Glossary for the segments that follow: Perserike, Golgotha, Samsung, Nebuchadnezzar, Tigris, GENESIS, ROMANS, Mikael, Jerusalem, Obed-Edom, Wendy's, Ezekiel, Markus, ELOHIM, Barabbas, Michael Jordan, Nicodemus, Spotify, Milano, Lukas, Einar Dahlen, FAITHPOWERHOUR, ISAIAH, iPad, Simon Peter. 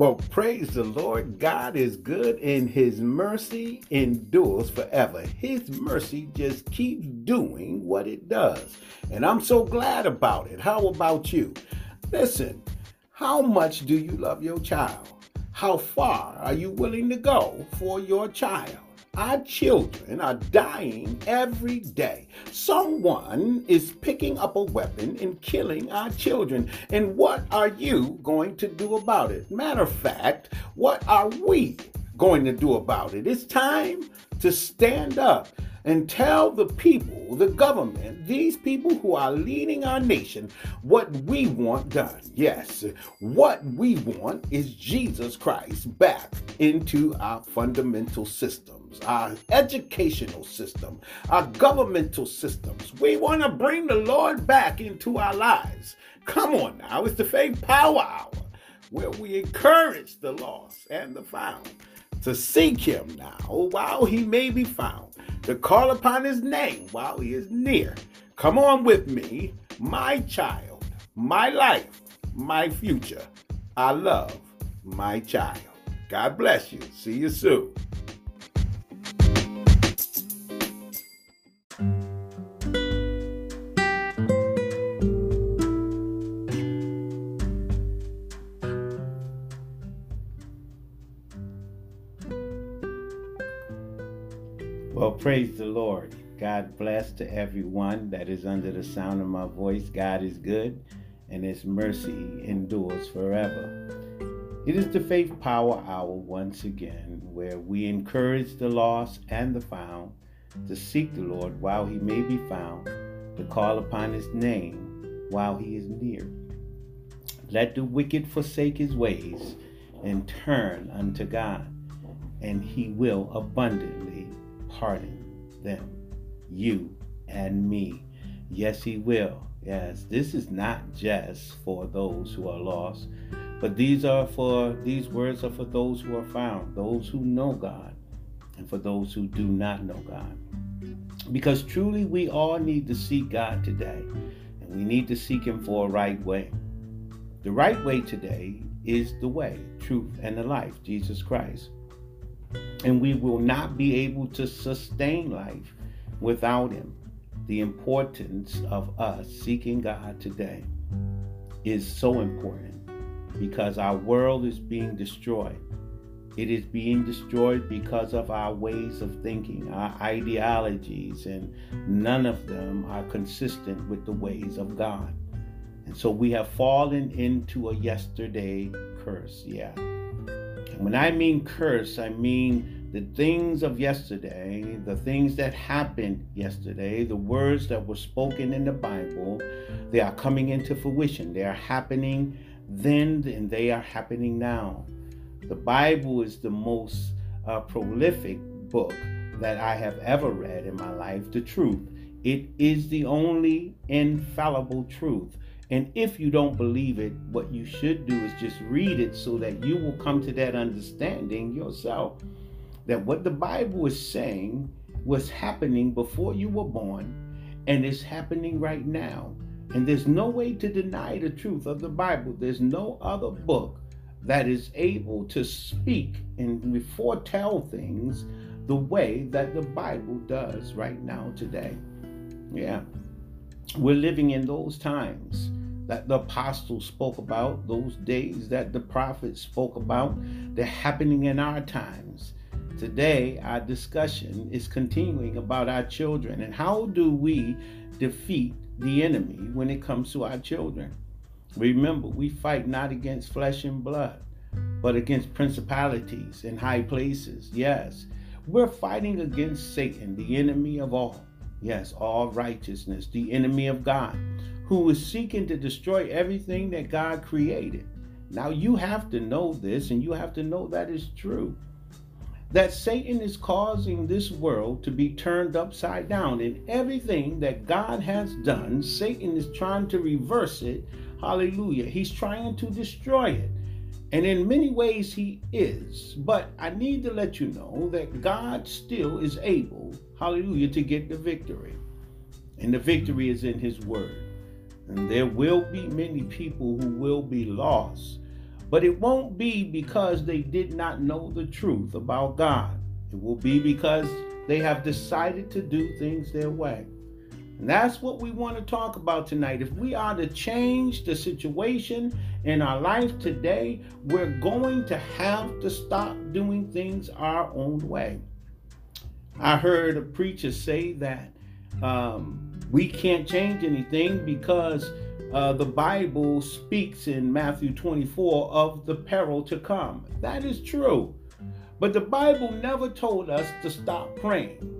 Well, praise the Lord. God is good and his mercy endures forever. His mercy just keeps doing what it does. And I'm so glad about it. How about you? Listen, how much do you love your child? How far are you willing to go for your child? Our children are dying every day. Someone is picking up a weapon and killing our children. And what are you going to do about it? Matter of fact, what are we going to do about it? It's time to stand up and tell the people, the government, these people who are leading our nation, what we want done. Yes, what we want is Jesus Christ back into our fundamental systems, our educational system, our governmental systems. We want to bring the Lord back into our lives. Come on now, it's the Faith Power Hour, where we encourage the lost and the found to seek him now while he may be found, to call upon his name while he is near. Come on with me, my child, my life, my future. I love my child. God bless you. See you soon. Well, praise the Lord. God bless to everyone that is under the sound of my voice. God is good, and his mercy endures forever. It is the Faith Power Hour once again, where we encourage the lost and the found to seek the Lord while he may be found, to call upon his name while he is near. Let the wicked forsake his ways and turn unto God, and he will abundantly pardon them, you and me. Yes, he will. Yes, this is not just for those who are lost, but these words are for those who are found, those who know God, and for those who do not know God. Because truly we all need to seek God today, and we need to seek him for a right way. The right way today is the way, truth, and the life, Jesus Christ. And we will not be able to sustain life without him. The importance of us seeking God today is so important because our world is being destroyed. It is being destroyed because of our ways of thinking, our ideologies, and none of them are consistent with the ways of God. And so we have fallen into a yesterday curse. Yeah. When I mean curse, I mean the things of yesterday, the things that happened yesterday, the words that were spoken in the Bible, they are coming into fruition. They are happening then and they are happening now. The Bible is the most prolific book that I have ever read in my life, the truth. It is the only infallible truth. And if you don't believe it, what you should do is just read it so that you will come to that understanding yourself, that what the Bible is saying was happening before you were born and is happening right now. And there's no way to deny the truth of the Bible. There's no other book that is able to speak and foretell things the way that the Bible does right now today. Yeah, we're living in those times that the apostles spoke about, those days that the prophets spoke about. They're happening in our times. Today, our discussion is continuing about our children and how do we defeat the enemy when it comes to our children. Remember, we fight not against flesh and blood, but against principalities in high places. Yes, we're fighting against Satan, the enemy of all. Yes, all righteousness, the enemy of God, who is seeking to destroy everything that God created. Now, you have to know this, and you have to know that is true, that Satan is causing this world to be turned upside down. And everything that God has done, Satan is trying to reverse it. Hallelujah. He's trying to destroy it. And in many ways, he is. But I need to let you know that God still is able, hallelujah, to get the victory. And the victory is in his word. And there will be many people who will be lost, But it won't be because they did not know the truth about God. It will be because they have decided to do things their way. And that's what we want to talk about tonight. If we are to change the situation in our life today, we're going to have to stop doing things our own way. I heard a preacher say that we can't change anything because the Bible speaks in Matthew 24 of the peril to come. That is true. But the Bible never told us to stop praying.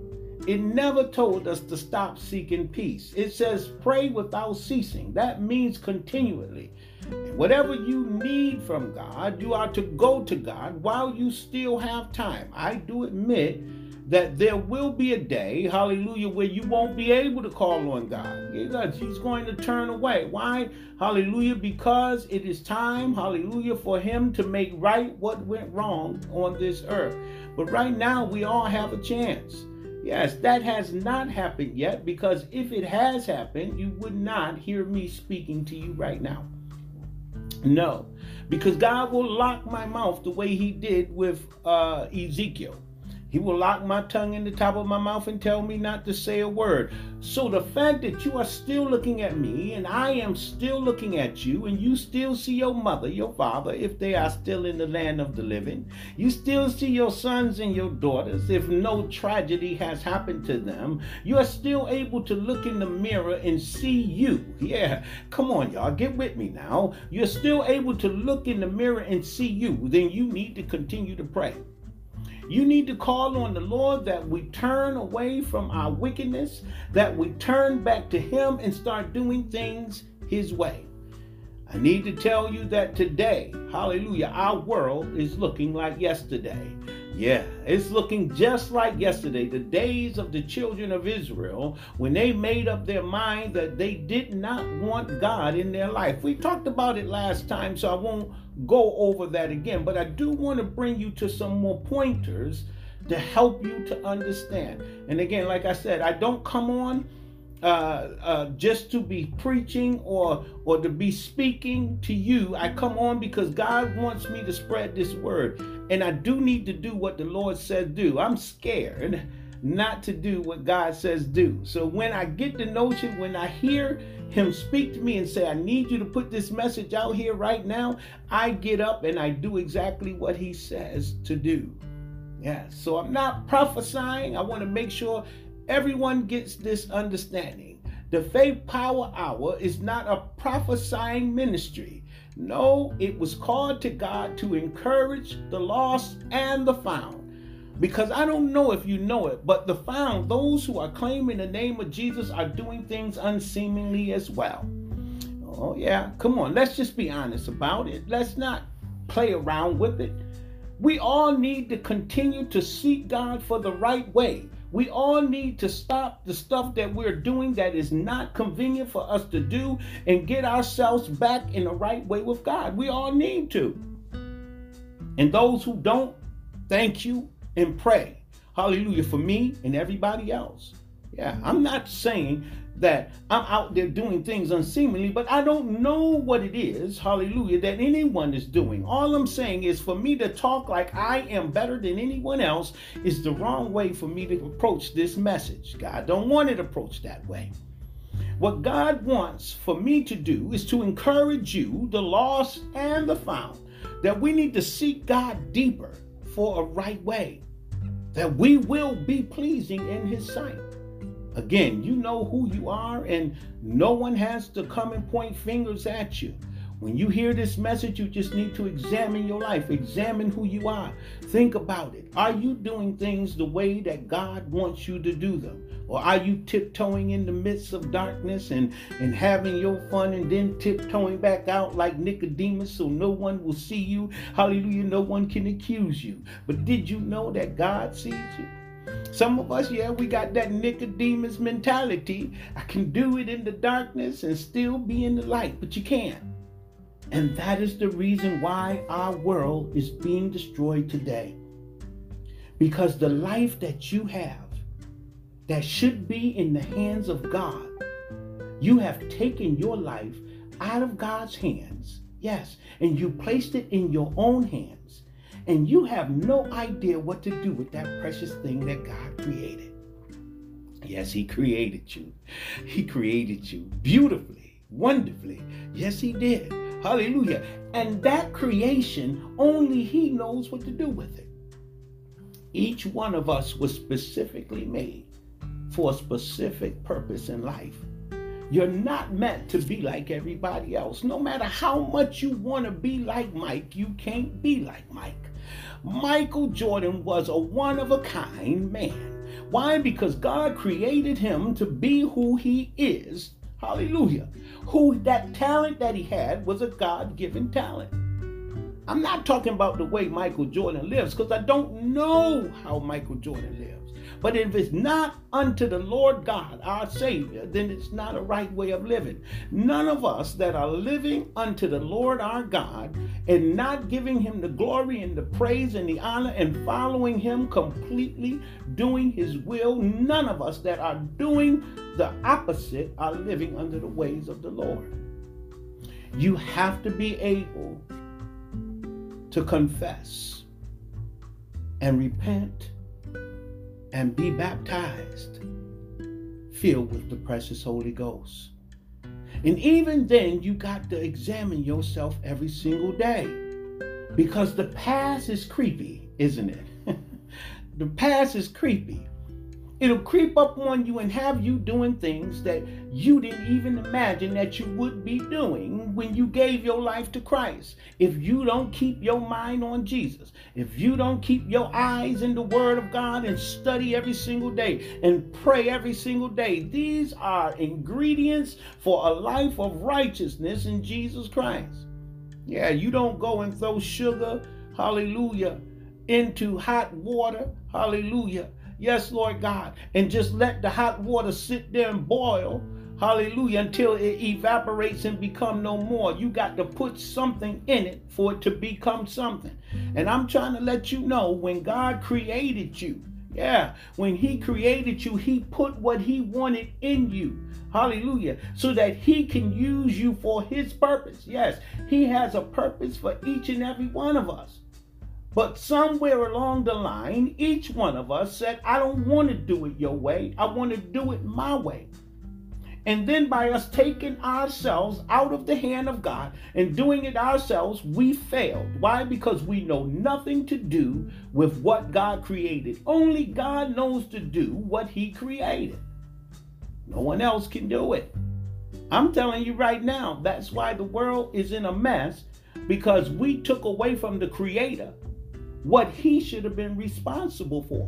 It never told us to stop seeking peace. It says pray without ceasing. That means continually. And whatever you need from God, you are to go to God while you still have time. I do admit that there will be a day, hallelujah, where you won't be able to call on God. He's going to turn away. Why? Hallelujah, because it is time, hallelujah, for him to make right what went wrong on this earth. But right now, we all have a chance. Yes, that has not happened yet, because if it has happened, you would not hear me speaking to you right now. No, because God will lock my mouth the way he did with Ezekiel. He will lock my tongue in the top of my mouth and tell me not to say a word. So the fact that you are still looking at me and I am still looking at you, and you still see your mother, your father, if they are still in the land of the living. You still see your sons and your daughters, if no tragedy has happened to them. You are still able to look in the mirror and see you. Yeah, come on, y'all, get with me now. You're still able to look in the mirror and see you. Then you need to continue to pray. You need to call on the Lord that we turn away from our wickedness, that we turn back to him and start doing things his way. I need to tell you that today, hallelujah, our world is looking like yesterday. Yeah, it's looking just like yesterday, the days of the children of Israel, when they made up their mind that they did not want God in their life. We talked about it last time, so I won't go over that again, but I do want to bring you to some more pointers to help you to understand. And again, like I said, I don't come on just to be preaching or to be speaking to you. I come on because God wants me to spread this word, and I do need to do what the Lord said do. I'm scared not to do what God says do. So when I get the notion, when I hear him speak to me and say, I need you to put this message out here right now, I get up and I do exactly what he says to do. Yeah, so I'm not prophesying. I want to make sure everyone gets this understanding. The Faith Power Hour is not a prophesying ministry. No, it was called to God to encourage the lost and the found. Because I don't know if you know it, but the found, those who are claiming the name of Jesus, are doing things unseemingly as well. Oh yeah, come on, let's just be honest about it. Let's not play around with it. We all need to continue to seek God for the right way. We all need to stop the stuff that we're doing that is not convenient for us to do and get ourselves back in the right way with God. We all need to. And those who don't, thank you. And pray, hallelujah, for me and everybody else. Yeah, I'm not saying that I'm out there doing things unseemly, but I don't know what it is, hallelujah, that anyone is doing. All I'm saying is, for me to talk like I am better than anyone else is the wrong way for me to approach this message. God don't want it approached that way. What God wants for me to do is to encourage you, the lost and the found, that we need to seek God deeper for a right way, that we will be pleasing in his sight. Again, you know who you are, and no one has to come and point fingers at you. When you hear this message, you just need to examine your life, examine who you are. Think about it. Are you doing things the way that God wants you to do them? Or are you tiptoeing in the midst of darkness and having your fun and then tiptoeing back out like Nicodemus, so no one will see you? Hallelujah, no one can accuse you. But did you know that God sees you? Some of us, yeah, we got that Nicodemus mentality. I can do it in the darkness and still be in the light, but you can't. And that is the reason why our world is being destroyed today. Because the life that you have, that should be in the hands of God, you have taken your life out of God's hands Yes, and you placed it in your own hands, and you have no idea what to do with that precious thing that God created. Yes, He created you. He created you beautifully, wonderfully. Yes, He did. Hallelujah. And that creation, only He knows what to do with it. Each one of us was specifically made for a specific purpose in life. You're not meant to be like everybody else. No matter how much you want to be like Mike, you can't be like Mike. Michael Jordan was a one-of-a-kind man. Why? Because God created him to be who he is. Hallelujah. That talent that he had was a God-given talent. I'm not talking about the way Michael Jordan lives, because I don't know how Michael Jordan lives. But if it's not unto the Lord God, our Savior, then it's not a right way of living. None of us that are living unto the Lord our God and not giving Him the glory and the praise and the honor and following Him completely, doing His will, none of us that are doing the opposite are living under the ways of the Lord. You have to be able to confess and repent and be baptized, filled with the precious Holy Ghost. And even then, you got to examine yourself every single day, because the past is creepy, isn't it? The past is creepy. It'll creep up on you and have you doing things that you didn't even imagine that you would be doing when you gave your life to Christ. If you don't keep your mind on Jesus, if you don't keep your eyes in the Word of God and study every single day and pray every single day, these are ingredients for a life of righteousness in Jesus Christ. Yeah, you don't go and throw sugar, hallelujah, into hot water, hallelujah. Yes, Lord God, and just let the hot water sit there and boil, hallelujah, until it evaporates and become no more. You got to put something in it for it to become something. And I'm trying to let you know, when God created you, yeah, when He created you, He put what He wanted in you, hallelujah, so that He can use you for His purpose. Yes, He has a purpose for each and every one of us. But somewhere along the line, each one of us said, I don't want to do it your way. I want to do it my way. And then by us taking ourselves out of the hand of God and doing it ourselves, we failed. Why? Because we know nothing to do with what God created. Only God knows to do what He created. No one else can do it. I'm telling you right now, that's why the world is in a mess, because we took away from the Creator what He should have been responsible for.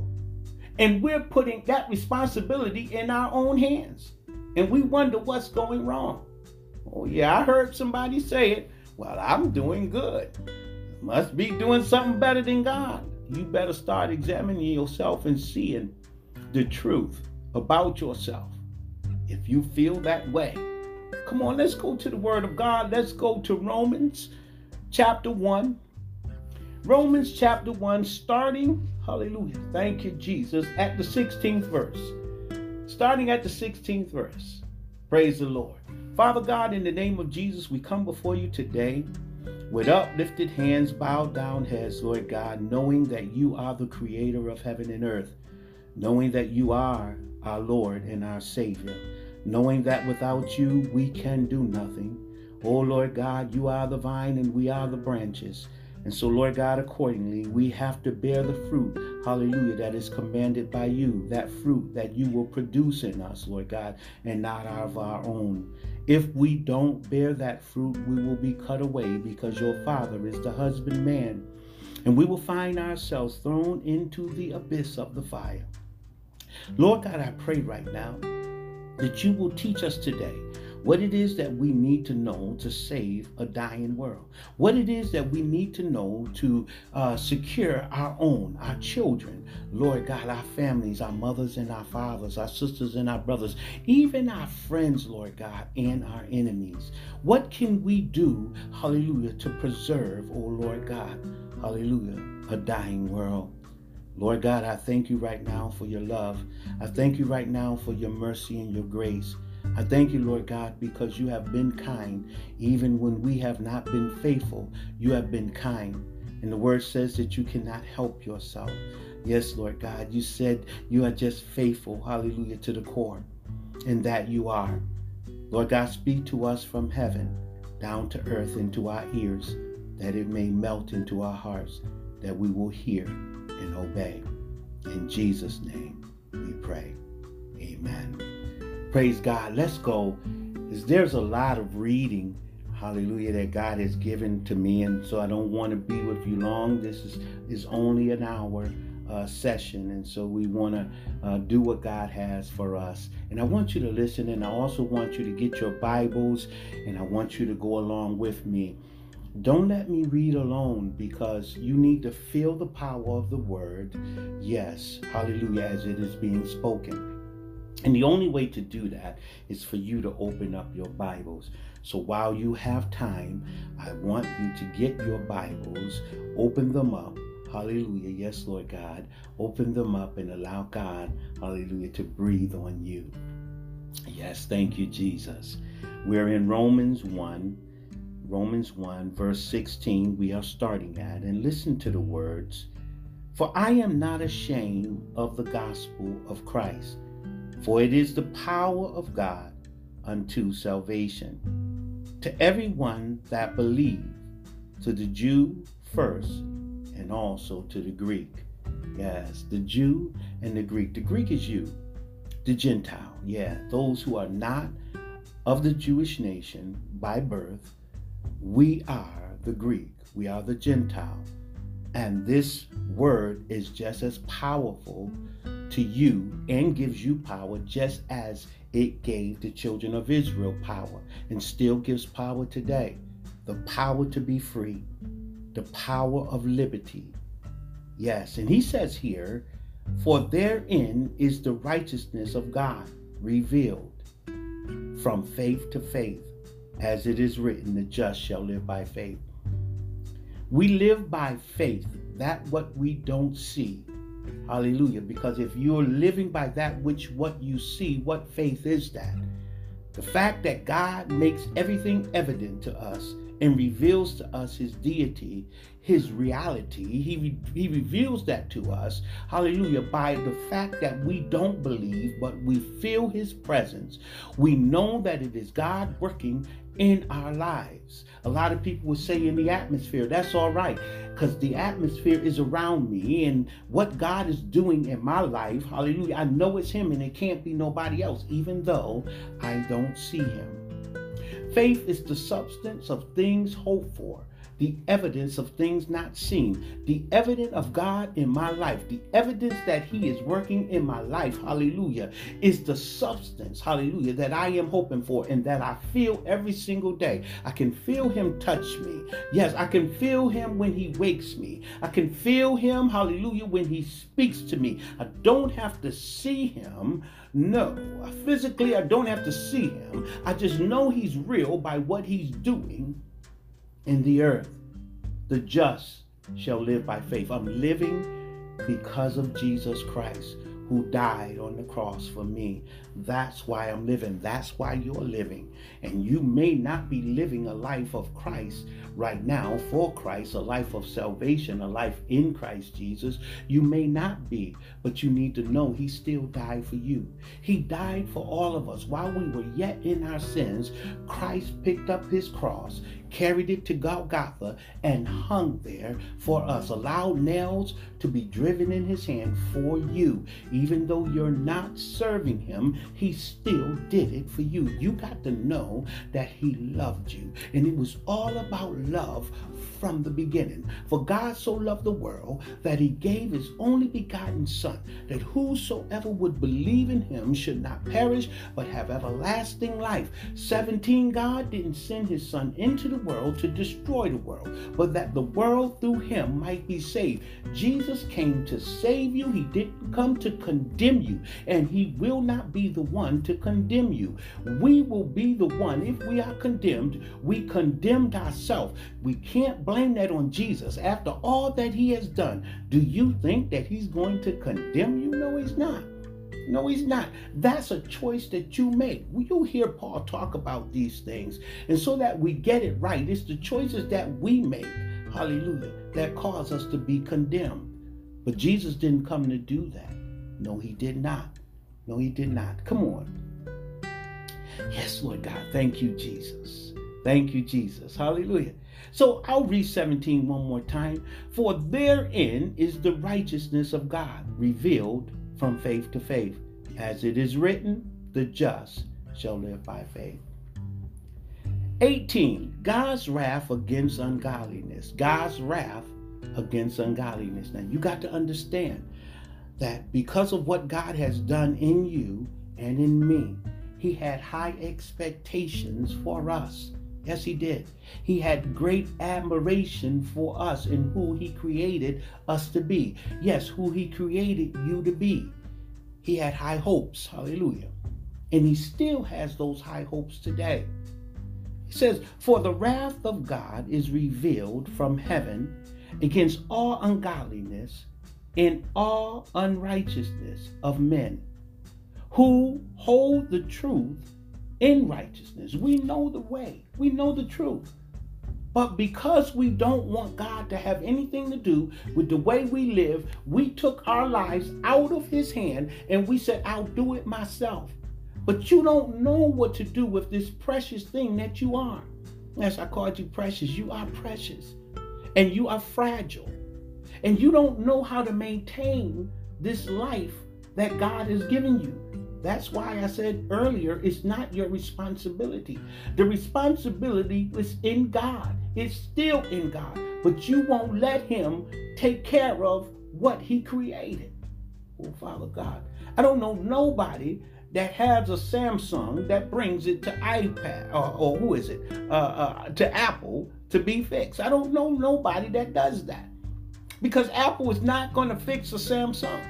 And we're putting that responsibility in our own hands. And we wonder what's going wrong. Oh yeah, I heard somebody say it. Well, I'm doing good. Must be doing something better than God. You better start examining yourself and seeing the truth about yourself. If you feel that way, come on, let's go to the Word of God. Let's go to Romans chapter 1. Romans chapter 1, starting, hallelujah, thank you, Jesus, at the 16th verse. Starting at the 16th verse. Praise the Lord. Father God, in the name of Jesus, we come before you today with uplifted hands, bowed down heads, Lord God, knowing that you are the Creator of heaven and earth, knowing that you are our Lord and our Savior, knowing that without you, we can do nothing. Oh, Lord God, you are the vine and we are the branches. And so, Lord God, accordingly, we have to bear the fruit, hallelujah, that is commanded by you, that fruit that you will produce in us, Lord God, and not of our own. If we don't bear that fruit, we will be cut away, because your Father is the husbandman, and we will find ourselves thrown into the abyss of the fire. Lord God, I pray right now that you will teach us today what it is that we need to know to save a dying world. What it is that we need to know to secure our own, our children, Lord God, our families, our mothers and our fathers, our sisters and our brothers, even our friends, Lord God, and our enemies. What can we do, hallelujah, to preserve, oh Lord God, hallelujah, a dying world? Lord God, I thank you right now for your love. I thank you right now for your mercy and your grace. I thank you, Lord God, because you have been kind. Even when we have not been faithful, you have been kind. And the word says that you cannot help yourself. Yes, Lord God, you said you are just faithful, hallelujah, to the core, and that you are. Lord God, speak to us from heaven, down to earth, into our ears, that it may melt into our hearts, that we will hear and obey. In Jesus' name we pray. Amen. Praise God. Let's go. There's a lot of reading, hallelujah, that God has given to me, and so I don't want to be with you long. This is only an hour session, and so we want to do what God has for us. And I want you to listen, and I also want you to get your Bibles, and I want you to go along with me. Don't let me read alone, because you need to feel the power of the word, yes, hallelujah, as it is being spoken. And the only way to do that is for you to open up your Bibles. So while you have time, I want you to get your Bibles, open them up, hallelujah, yes, Lord God, open them up and allow God, hallelujah, to breathe on you. Yes, thank you, Jesus. We're in Romans 1, verse 16, we are starting at, and listen to the words. For I am not ashamed of the gospel of Christ, for it is the power of God unto salvation, to everyone that believes, to the Jew first, and also to the Greek. Yes, the Jew and the Greek. The Greek is you, the Gentile, yeah, those who are not of the Jewish nation by birth. We are the Greek, we are the Gentile, and this word is just as powerful to you and gives you power just as it gave the children of Israel power and still gives power today. The power to be free, the power of liberty. Yes, and he says here, for therein is the righteousness of God revealed from faith to faith. As it is written, the just shall live by faith. We live by faith, that what we don't see. Hallelujah. Because if you're living by that which what you see, what faith is that? The fact that God makes everything evident to us and reveals to us his deity, his reality. He reveals that to us, hallelujah, by the fact that we don't believe, but we feel his presence. We know that it is God working in our lives. A lot of people will say in the atmosphere, that's all right, because the atmosphere is around me and what God is doing in my life, hallelujah, I know it's him and it can't be nobody else, even though I don't see him. Faith is the substance of things hoped for, the evidence of things not seen, the evidence of God in my life, the evidence that he is working in my life, hallelujah, is the substance, hallelujah, that I am hoping for and that I feel every single day. I can feel him touch me. Yes, I can feel him when he wakes me. I can feel him, hallelujah, when he speaks to me. I don't have to see him. No, physically I don't have to see him. I just know he's real by what he's doing in the earth. The just shall live by faith. I'm living because of Jesus Christ who died on the cross for me. That's why I'm living. That's why you're living. And you may not be living a life of Christ right now, for Christ, a life of salvation, a life in Christ Jesus. You may not be, but you need to know he still died for you. He died for all of us. While we were yet in our sins, Christ picked up his cross, carried it to Golgotha, and hung there for us, allowed nails to be driven in his hand for you. Even though you're not serving him, he still did it for you. You got to know that he loved you. And it was all about love from the beginning. For God so loved the world that he gave his only begotten son, that whosoever would believe in him should not perish, but have everlasting life. 17, God didn't send his son into the world to destroy the world, but that the world through him might be saved. Jesus came to save you. He didn't come to condemn you, and he will not be the one to condemn you. We will be the one. If we are condemned, we condemned ourselves. We can't blame that on Jesus. After all that he has done, do you think that he's going to condemn you? No, he's not. No, he's not. That's a choice that you make. You hear Paul talk about these things. And so that we get it right, it's the choices that we make, hallelujah, that cause us to be condemned. But Jesus didn't come to do that. No, he did not. No, he did not. Come on. Yes, Lord God. Thank you, Jesus. Thank you, Jesus. Hallelujah. So I'll read 17 one more time. For therein is the righteousness of God revealed from faith to faith. As it is written, the just shall live by faith. 18, God's wrath against ungodliness. God's wrath against ungodliness. Now, you got to understand that because of what God has done in you and in me, he had high expectations for us. Yes, he did. He had great admiration for us in who he created us to be. Yes, who he created you to be. He had high hopes. Hallelujah. And he still has those high hopes today. He says, for the wrath of God is revealed from heaven against all ungodliness and all unrighteousness of men who hold the truth in righteousness. We know the way. We know the truth. But because we don't want God to have anything to do with the way we live, we took our lives out of his hand and we said, I'll do it myself. But you don't know what to do with this precious thing that you are. Yes, I called you precious. You are precious. And you are fragile. And you don't know how to maintain this life that God has given you. That's why I said earlier, it's not your responsibility. The responsibility is in God. It's still in God. But you won't let him take care of what he created. Oh, Father God. I don't know nobody that has a Samsung that brings it to iPad, or who is it, to Apple to be fixed. I don't know nobody that does that. Because Apple is not going to fix a Samsung.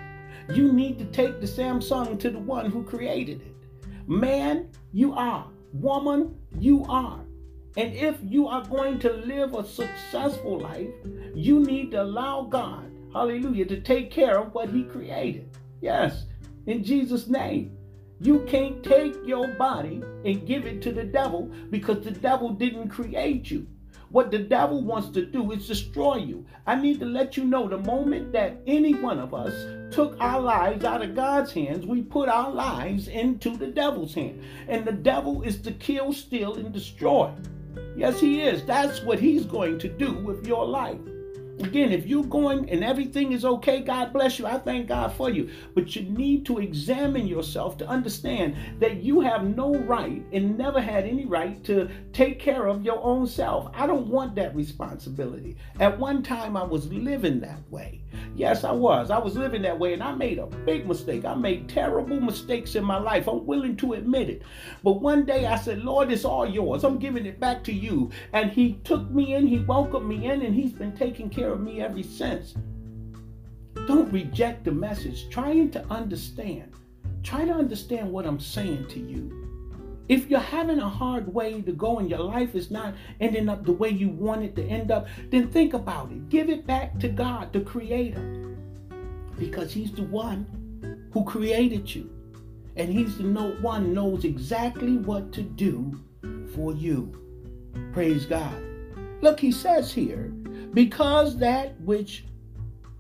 You need to take the Samsung to the one who created it. Man, you are. Woman, you are. And if you are going to live a successful life, you need to allow God, hallelujah, to take care of what he created. Yes, in Jesus' name. You can't take your body and give it to the devil because the devil didn't create you. What the devil wants to do is destroy you. I need to let you know the moment that any one of us took our lives out of God's hands, we put our lives into the devil's hand. And the devil is to kill, steal, and destroy. Yes, he is. That's what he's going to do with your life. Again, if you're going and everything is okay, God bless you. I thank God for you. But you need to examine yourself to understand that you have no right and never had any right to take care of your own self. I don't want that responsibility. At one time, I was living that way. Yes, I was. I was living that way, and I made a big mistake. I made terrible mistakes in my life. I'm willing to admit it. But one day I said, Lord, it's all yours. I'm giving it back to you. And he took me in. He welcomed me in, and he's been taking care of me ever since. Don't reject the message. Try to understand what I'm saying to you. If you're having a hard way to go and your life is not ending up the way you want it to end up, then think about it. Give it back to God, the Creator, because he's the one who created you, and he's the one knows exactly what to do for you. Praise God. Look, he says here, because that which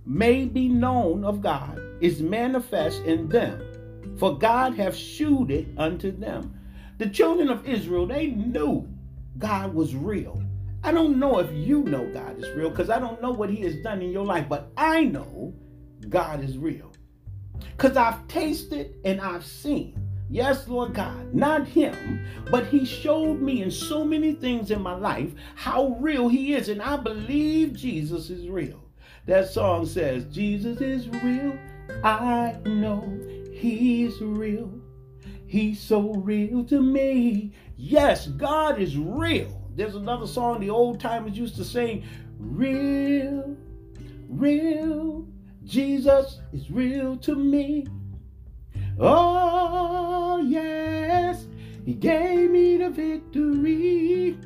may be known of God is manifest in them, for God hath shewed it unto them. The children of Israel, they knew God was real. I don't know if you know God is real, because I don't know what he has done in your life, but I know God is real. Because I've tasted and I've seen. Yes, Lord God, not him, but he showed me in so many things in my life how real he is. And I believe Jesus is real. That song says, Jesus is real. I know he's real. He's so real to me. Yes, God is real. There's another song the old timers used to sing. Real, real, Jesus is real to me. Oh, yes, he gave me the victory.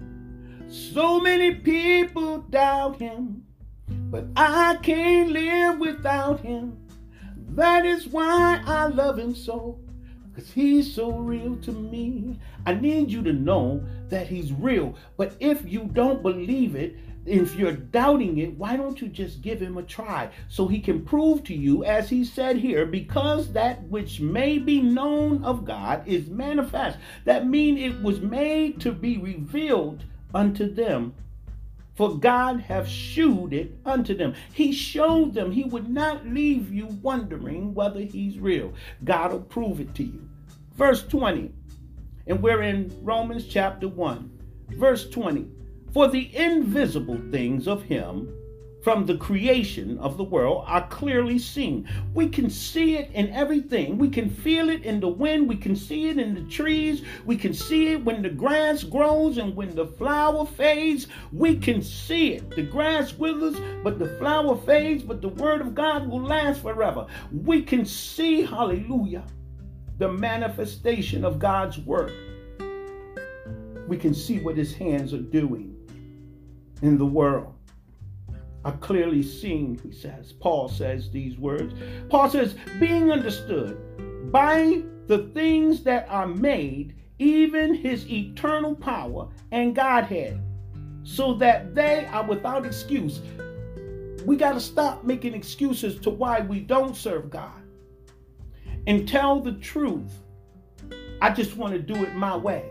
So many people doubt him, but I can't live without him. That is why I love him so, because he's so real to me. I need you to know that he's real. But if you don't believe it, if you're doubting it, why don't you just give him a try so he can prove to you, as he said here, because that which may be known of God is manifest. That means it was made to be revealed unto them. For God hath shewed it unto them. He showed them. He would not leave you wondering whether he's real. God will prove it to you. Verse 20, and we're in Romans chapter 1, verse 20. For the invisible things of him from the creation of the world are clearly seen. We can see it in everything. We can feel it in the wind. We can see it in the trees. We can see it when the grass grows and when the flower fades. We can see it. The grass withers, but the flower fades, but the word of God will last forever. We can see, hallelujah, the manifestation of God's work. We can see what his hands are doing in the world. Are clearly seen, he says. Paul says these words. Paul says, being understood by the things that are made, even his eternal power and Godhead, so that they are without excuse. We got to stop making excuses to why we don't serve God and tell the truth. I just want to do it my way.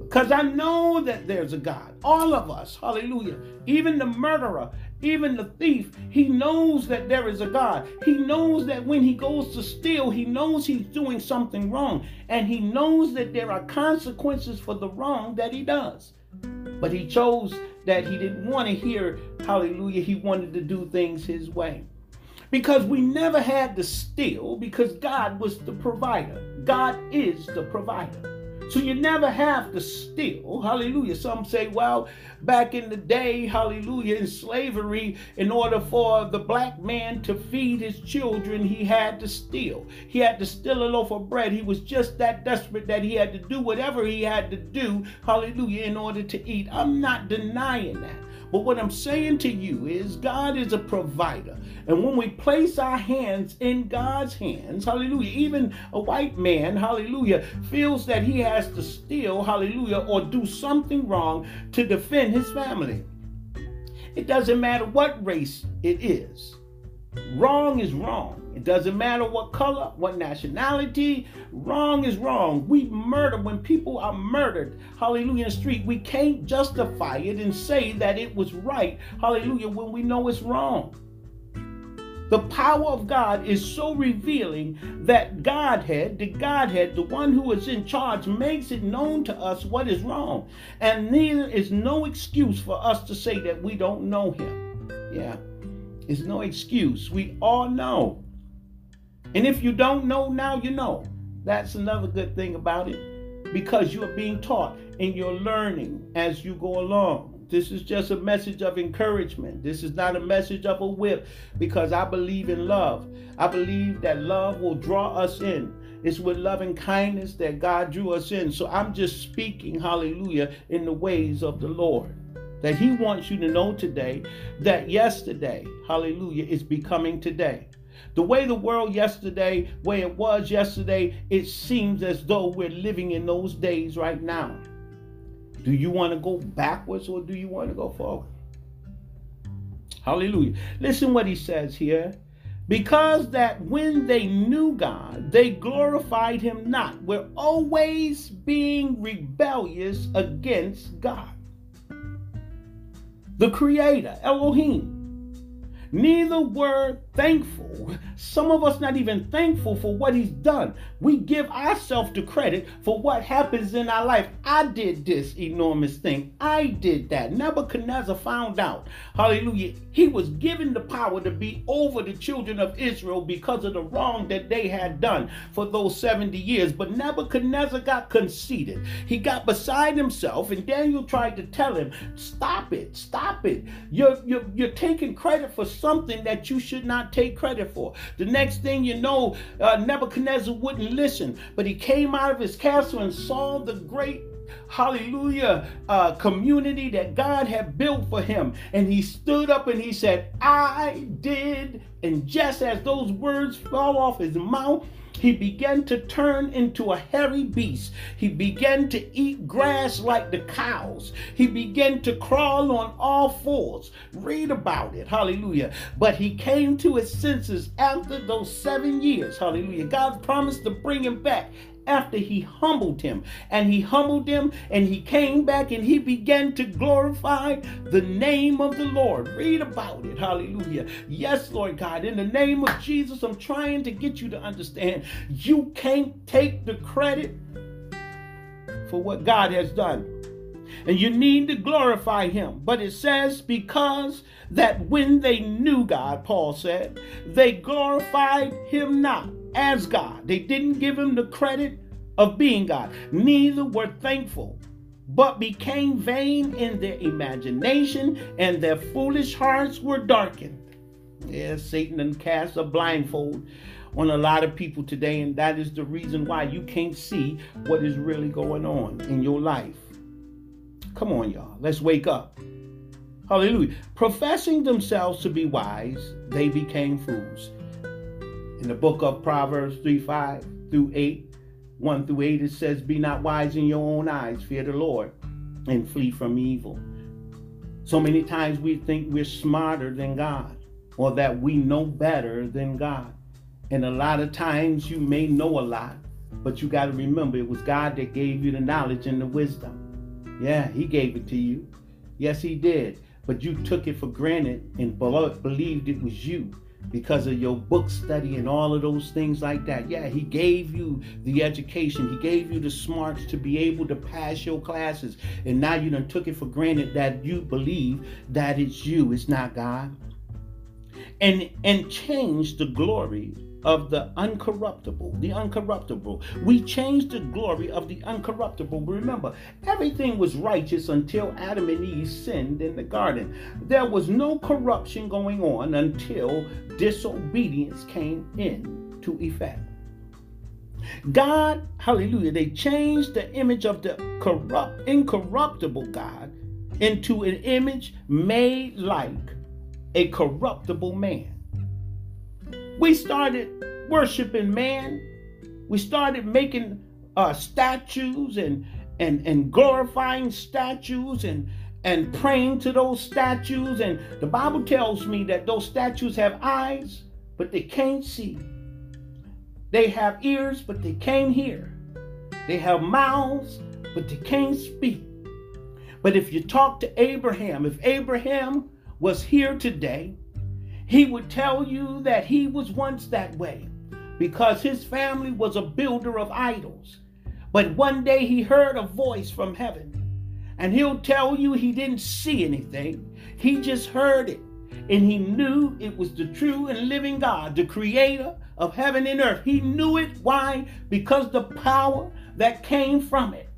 Because I know that there's a God. All of us, hallelujah. Even the murderer, even the thief, he knows that there is a God. He knows that when he goes to steal, he knows he's doing something wrong. And he knows that there are consequences for the wrong that he does. But he chose that he didn't want to hear, hallelujah, he wanted to do things his way. Because we never had to steal, because God was the provider. God is the provider. So you never have to steal, hallelujah. Some say, well, back in the day, hallelujah, in slavery, in order for the black man to feed his children, he had to steal. He had to steal a loaf of bread. He was just that desperate that he had to do whatever he had to do, hallelujah, in order to eat. I'm not denying that. But what I'm saying to you is God is a provider. And when we place our hands in God's hands, hallelujah, even a white man, hallelujah, feels that he has to steal, hallelujah, or do something wrong to defend his family. It doesn't matter what race it is. Wrong is wrong. It doesn't matter what color, what nationality. Wrong is wrong. We murder when people are murdered, hallelujah, in the street. We can't justify it and say that it was right, hallelujah, when we know it's wrong. The power of God is so revealing that Godhead, the one who is in charge, makes it known to us what is wrong. And there is no excuse for us to say that we don't know him. Yeah. There's no excuse. We all know. And if you don't know, now you know. That's another good thing about it, because you're being taught and you're learning as you go along. This is just a message of encouragement. This is not a message of a whip, because I believe in love. I believe that love will draw us in. It's with love and kindness that God drew us in. So I'm just speaking, hallelujah, in the ways of the Lord. That he wants you to know today that yesterday, hallelujah, is becoming today. The way the world yesterday, way it was yesterday, it seems as though we're living in those days right now. Do you want to go backwards or do you want to go forward? Hallelujah. Listen what he says here. Because that when they knew God, they glorified him not. We're always being rebellious against God. The creator, Elohim, neither were thankful. Some of us not even thankful for what he's done. We give ourselves the credit for what happens in our life. I did this enormous thing. I did that. Nebuchadnezzar found out. Hallelujah. He was given the power to be over the children of Israel because of the wrong that they had done for those 70 years. But Nebuchadnezzar got conceited. He got beside himself, and Daniel tried to tell him, stop it, stop it. You're taking credit for something that you should not take credit for. The next thing you know, Nebuchadnezzar wouldn't listen, but he came out of his castle and saw the great hallelujah, community that God had built for him. And he stood up and he said, I did. And just as those words fell off his mouth, he began to turn into a hairy beast. He began to eat grass like the cows. He began to crawl on all fours. Read about it. Hallelujah. But he came to his senses after those 7 years. Hallelujah. God promised to bring him back after he humbled him. And he humbled him and he came back and he began to glorify the name of the Lord. Read about it. Hallelujah. Yes, Lord God, in the name of Jesus, I'm trying to get you to understand you can't take the credit for what God has done. And you need to glorify him. But it says, because that when they knew God, Paul said, they glorified him not as God. They didn't give him the credit of being God. Neither were thankful, but became vain in their imagination, and their foolish hearts were darkened. Yes, Satan done cast a blindfold on a lot of people today, and that is the reason why you can't see what is really going on in your life. Come on, y'all. Let's wake up. Hallelujah. Professing themselves to be wise, they became fools. In the book of Proverbs 3:5-8, 1-8, it says, be not wise in your own eyes, fear the Lord, and flee from evil. So many times we think we're smarter than God, or that we know better than God. And a lot of times you may know a lot, but you got to remember it was God that gave you the knowledge and the wisdom. Yeah, he gave it to you. Yes, he did. But you took it for granted and believed it was you, because of your book study and all of those things like that. Yeah, he gave you the education. He gave you the smarts to be able to pass your classes. And now you done took it for granted that you believe that it's you. It's not God. And change the glory of the uncorruptible. The uncorruptible. We changed the glory of the uncorruptible. Remember, everything was righteous until Adam and Eve sinned in the garden. There was no corruption going on until disobedience came into effect. God, hallelujah, they changed the image of the incorruptible God into an image made like a corruptible man. We started worshiping man. We started making statues and glorifying statues and praying to those statues. And the Bible tells me that those statues have eyes, but they can't see. They have ears, but they can't hear. They have mouths, but they can't speak. But if you talk to Abraham, if Abraham was here today, he would tell you that he was once that way because his family was a builder of idols. But one day he heard a voice from heaven, and he'll tell you he didn't see anything. He just heard it, and he knew it was the true and living God, the creator of heaven and earth. He knew it. Why? Because the power that came from it.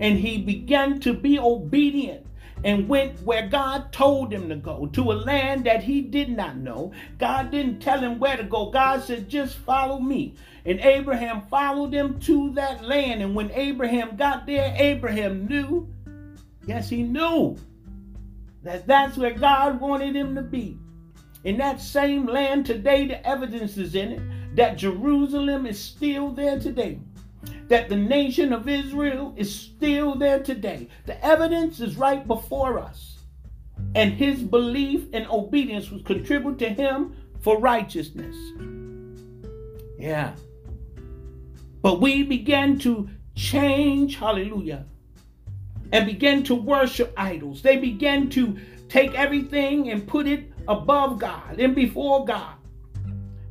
And he began to be obedient and went where God told him to go, to a land that he did not know. God didn't tell him where to go. God said, just follow me. And Abraham followed him to that land. And when Abraham got there, Abraham knew, yes, he knew, that that's where God wanted him to be. In that same land today, the evidence is in it, that Jerusalem is still there today, that the nation of Israel is still there today. The evidence is right before us. And his belief and obedience would contribute to him for righteousness. Yeah. But we began to change, hallelujah, and began to worship idols. They began to take everything and put it above God and before God.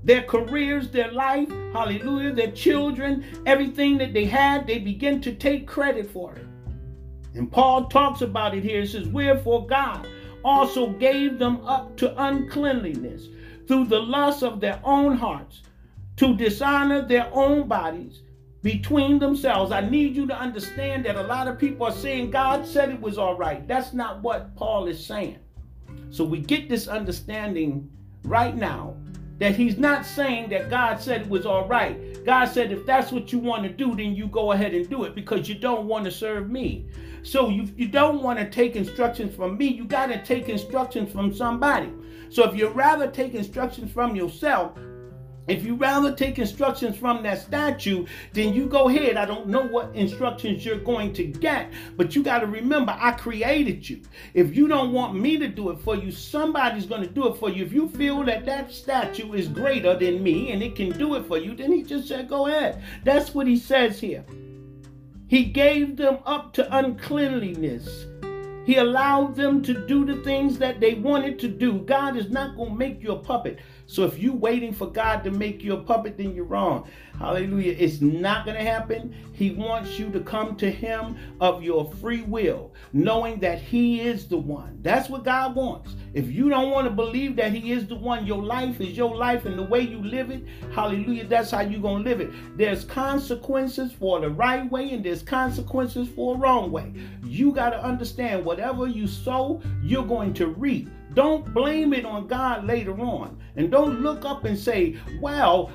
Their careers, their life, hallelujah, their children, everything that they had, they begin to take credit for it. And Paul talks about it here. It says, wherefore God also gave them up to uncleanliness through the lust of their own hearts, to dishonor their own bodies between themselves. I need you to understand that a lot of people are saying God said it was all right. That's not what Paul is saying. So we get this understanding right now, That he's not saying that God said it was all right. God said, if that's what you want to do, then you go ahead and do it, because you don't want to serve me. So you don't want to take instructions from me. You got to take instructions from somebody. So if you'd rather take instructions from yourself, if you rather take instructions from that statue, then you go ahead. I don't know what instructions you're going to get, but you got to remember, I created you. If you don't want me to do it for you, somebody's going to do it for you. If you feel that that statue is greater than me and it can do it for you, then he just said, go ahead. That's what he says here. He gave them up to uncleanliness. He allowed them to do the things that they wanted to do. God is not going to make you a puppet. So if you're waiting for God to make you a puppet, then you're wrong. Hallelujah. It's not going to happen. He wants you to come to him of your free will, knowing that he is the one. That's what God wants. If you don't want to believe that he is the one, your life is your life, and the way you live it, hallelujah, that's how you're going to live it. There's consequences for the right way, and there's consequences for a wrong way. You got to understand, whatever you sow, you're going to reap. Don't blame it on God later on. And don't look up and say, well,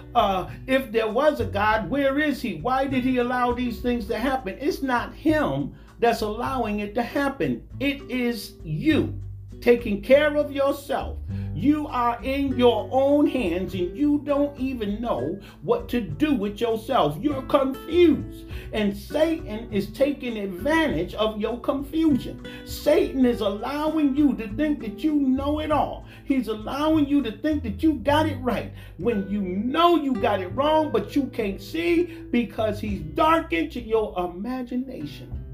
if there was a God, where is he? Why did he allow these things to happen? It's not him that's allowing it to happen. It is you taking care of yourself. You are in your own hands, and you don't even know what to do with yourself. You're confused, and Satan is taking advantage of your confusion. Satan is allowing you to think that you know it all. He's allowing you to think that you got it right when you know you got it wrong, but you can't see because he's darkened your imagination.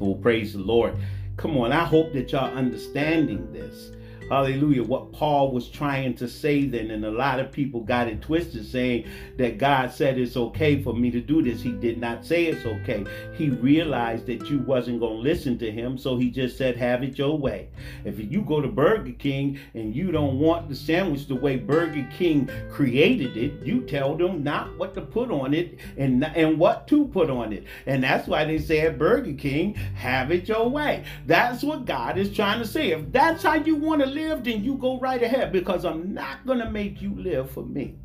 Oh, praise the Lord. Come on, I hope that y'all understanding this. Hallelujah. What Paul was trying to say then, and a lot of people got it twisted, saying that God said it's okay for me to do this. He did not say it's okay. He realized that you wasn't going to listen to him, so he just said, have it your way. If you go to Burger King and you don't want the sandwich the way Burger King created it, you tell them not what to put on it and what to put on it. And that's why they say at Burger King, have it your way. That's what God is trying to say. If that's how you want to live, then you go right ahead, because I'm not going to make you live for me.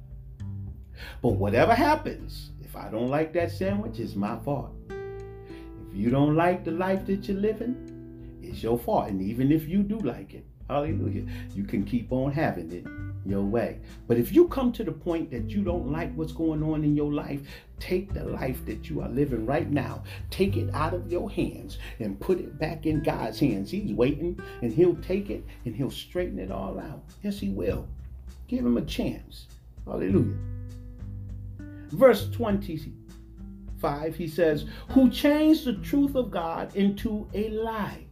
But whatever happens, if I don't like that sandwich, it's my fault. If you don't like the life that you're living, it's your fault. And even if you do like it, hallelujah, you can keep on having it your way. But if you come to the point that you don't like what's going on in your life, take the life that you are living right now, take it out of your hands and put it back in God's hands. He's waiting, and he'll take it and he'll straighten it all out. Yes, he will. Give him a chance. Hallelujah. Verse 25, he says, who changed the truth of God into a lie.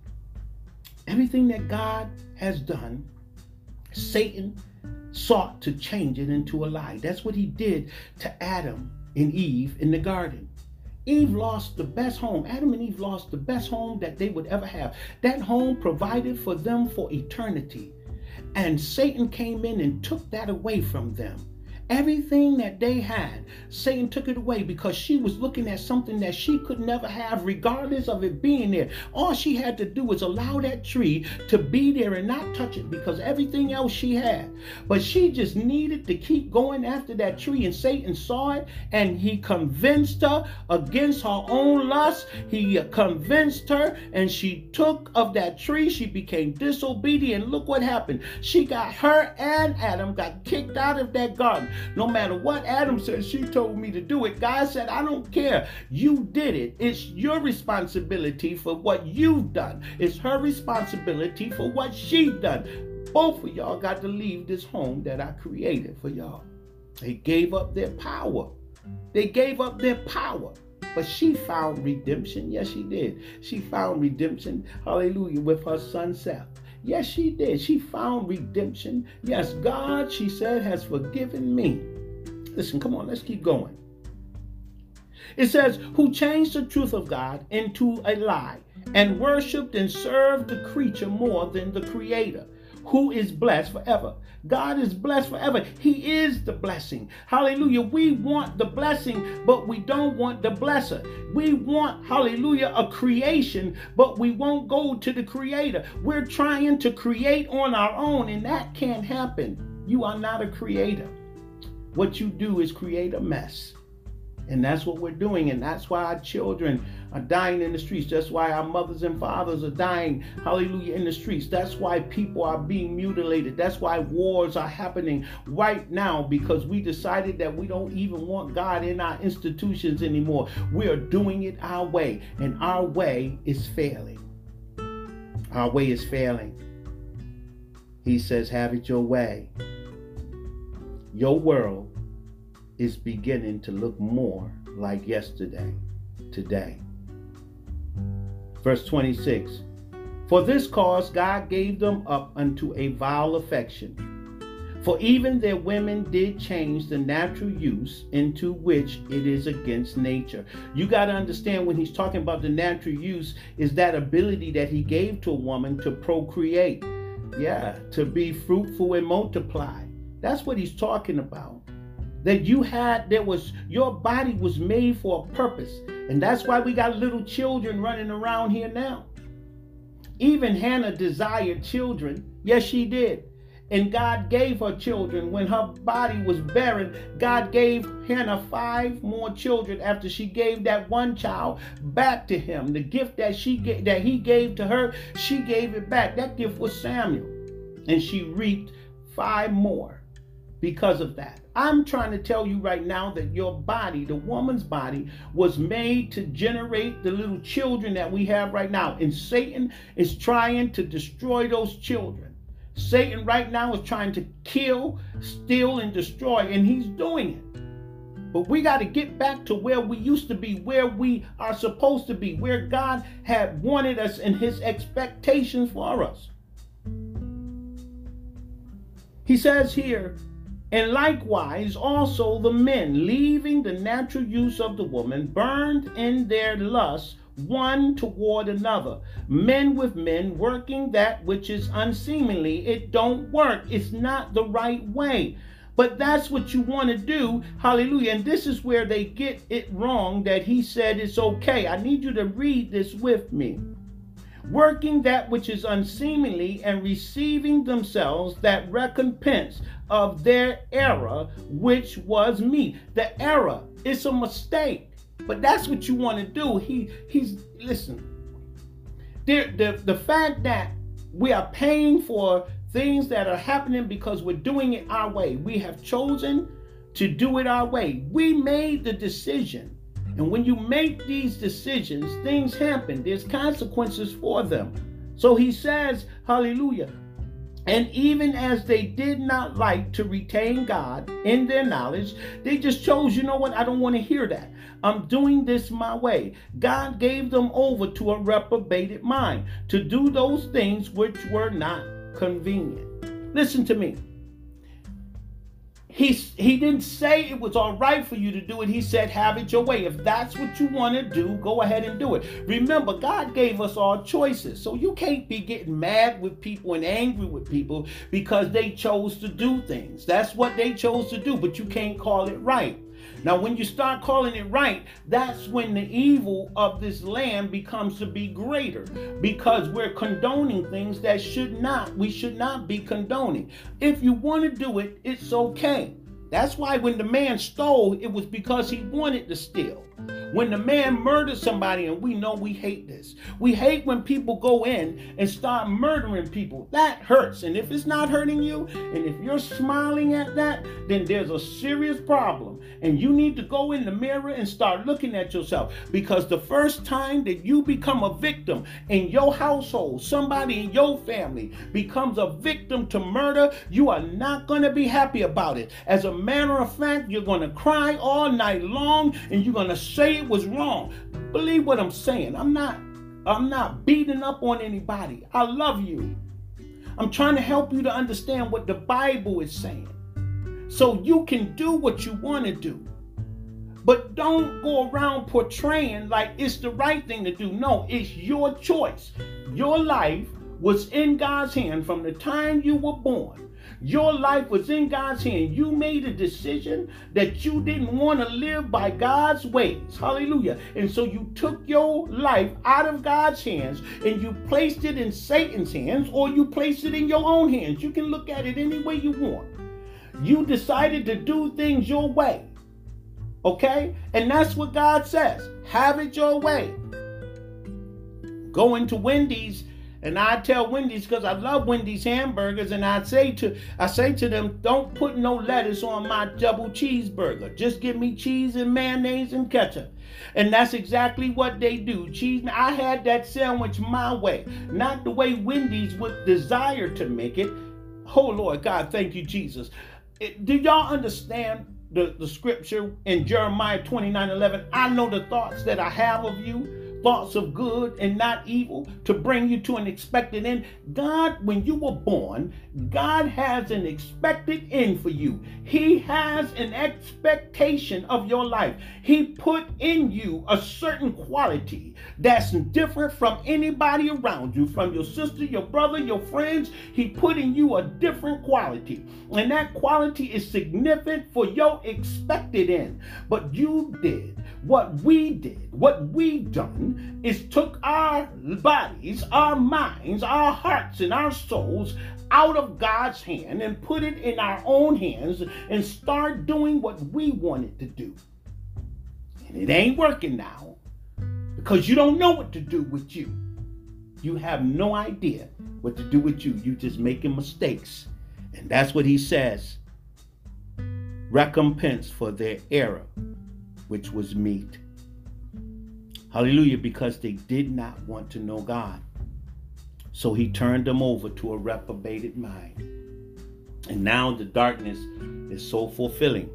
Everything that God has done, Satan sought to change it into a lie. That's what he did to Adam and Eve in the garden. Eve lost the best home. Adam and Eve lost the best home that they would ever have. That home provided for them for eternity. And Satan came in and took that away from them. Everything that they had, Satan took it away, because she was looking at something that she could never have, regardless of it being there. All she had to do was allow that tree to be there and not touch it, because everything else she had. But she just needed to keep going after that tree, and Satan saw it, and he convinced her against her own lust. He convinced her, and she took of that tree. She became disobedient. Look what happened. She got, her and Adam got kicked out of that garden. No matter what Adam said, she told me to do it. God said, I don't care. You did it. It's your responsibility for what you've done. It's her responsibility for what she's done. Both of y'all got to leave this home that I created for y'all. They gave up their power. They gave up their power. But she found redemption. Yes, she did. She found redemption, hallelujah, with her son Seth. Yes, she did. She found redemption. Yes, God, she said, has forgiven me. Listen, come on, let's keep going. It says, who changed the truth of God into a lie, and worshiped and served the creature more than the creator, who is blessed forever. God is blessed forever. He is the blessing. Hallelujah. We want the blessing, but we don't want the blesser. We want, hallelujah, a creation, but we won't go to the creator. We're trying to create on our own, and that can't happen. You are not a creator. What you do is create a mess. And that's what we're doing. And that's why our children are dying in the streets. That's why our mothers and fathers are dying, hallelujah, in the streets. That's why people are being mutilated. That's why wars are happening right now, because we decided that we don't even want God in our institutions anymore. We are doing it our way, and our way is failing. Our way is failing. He says, have it your way. Your world is beginning to look more like yesterday, today. Verse 26, for this cause God gave them up unto a vile affection. For even their women did change the natural use into which it is against nature. You got to understand, when he's talking about the natural use, is that ability that he gave to a woman to procreate. Yeah, to be fruitful and multiply. That's what he's talking about. That you had, your body was made for a purpose. And that's why we got little children running around here now. Even Hannah desired children. Yes, she did. And God gave her children. When her body was barren, God gave Hannah 5 more children after she gave that one child back to him. The gift that he gave to her, she gave it back. That gift was Samuel. And she reaped 5 more because of that. I'm trying to tell you right now that your body, the woman's body, was made to generate the little children that we have right now. And Satan is trying to destroy those children. Satan right now is trying to kill, steal, and destroy, and he's doing it. But we got to get back to where we used to be, where we are supposed to be, where God had wanted us and his expectations for us. He says here, and likewise also the men, leaving the natural use of the woman, burned in their lust one toward another. Men with men, working that which is unseemly. It don't work. It's not the right way. But that's what you want to do. Hallelujah. And this is where they get it wrong, that he said it's okay. I need you to read this with me. Working that which is unseemly, and receiving themselves that recompense of their error, which was meet. The error is a mistake, but that's what you want to do. He's listen. The fact that we are paying for things that are happening because we're doing it our way. We have chosen to do it our way. We made the decision. And when you make these decisions, things happen. There's consequences for them. So he says, hallelujah. And even as they did not like to retain God in their knowledge, they just chose, you know what? I don't want to hear that. I'm doing this my way. God gave them over to a reprobated mind to do those things which were not convenient. Listen to me. He didn't say it was all right for you to do it. He said, have it your way. If that's what you want to do, go ahead and do it. Remember, God gave us all choices. So you can't be getting mad with people and angry with people because they chose to do things. That's what they chose to do, but you can't call it right. Now, when you start calling it right, that's when the evil of this land becomes to be greater, because we're condoning things that we should not be condoning. If you want to do it, it's okay. That's why when the man stole, it was because he wanted to steal. When the man murdered somebody, and we know we hate this. We hate when people go in and start murdering people. That hurts. And if it's not hurting you, and if you're smiling at that, then there's a serious problem. And you need to go in the mirror and start looking at yourself. Because the first time that you become a victim in your household, somebody in your family becomes a victim to murder, you are not going to be happy about it. As a matter of fact, you're going to cry all night long, and you're going to say it was wrong. Believe what I'm saying. I'm not beating up on anybody. I love you. I'm trying to help you to understand what the Bible is saying, so you can do what you want to do. But don't go around portraying like it's the right thing to do. No, it's your choice. Your life was in God's hand from the time you were born. Your life was in God's hand. You made a decision that you didn't want to live by God's ways. Hallelujah. And so you took your life out of God's hands and you placed it in Satan's hands, or you placed it in your own hands. You can look at it any way you want. You decided to do things your way. Okay? And that's what God says. Have it your way. Go into Wendy's, and I tell Wendy's, because I love Wendy's hamburgers, and I say to them, don't put no lettuce on my double cheeseburger. Just give me cheese and mayonnaise and ketchup. And that's exactly what they do. Cheese. I had that sandwich my way, not the way Wendy's would desire to make it. Oh, Lord God, thank you, Jesus. Do y'all understand the scripture in Jeremiah 29:11? I know the thoughts that I have of you, thoughts of good and not evil, to bring you to an expected end. God, when you were born, God has an expected end for you. He has an expectation of your life. He put in you a certain quality that's different from anybody around you, from your sister, your brother, your friends. He put in you a different quality, and that quality is significant for your expected end. But you did what we done is took our bodies, our minds, our hearts, and our souls out of God's hand and put it in our own hands and start doing what we wanted to do. And it ain't working now because you don't know what to do with you. You have no idea what to do with you. You just making mistakes. And that's what he says. Recompense for their error, which was meat. Hallelujah, because they did not want to know God. So he turned them over to a reprobated mind. And now the darkness is so fulfilling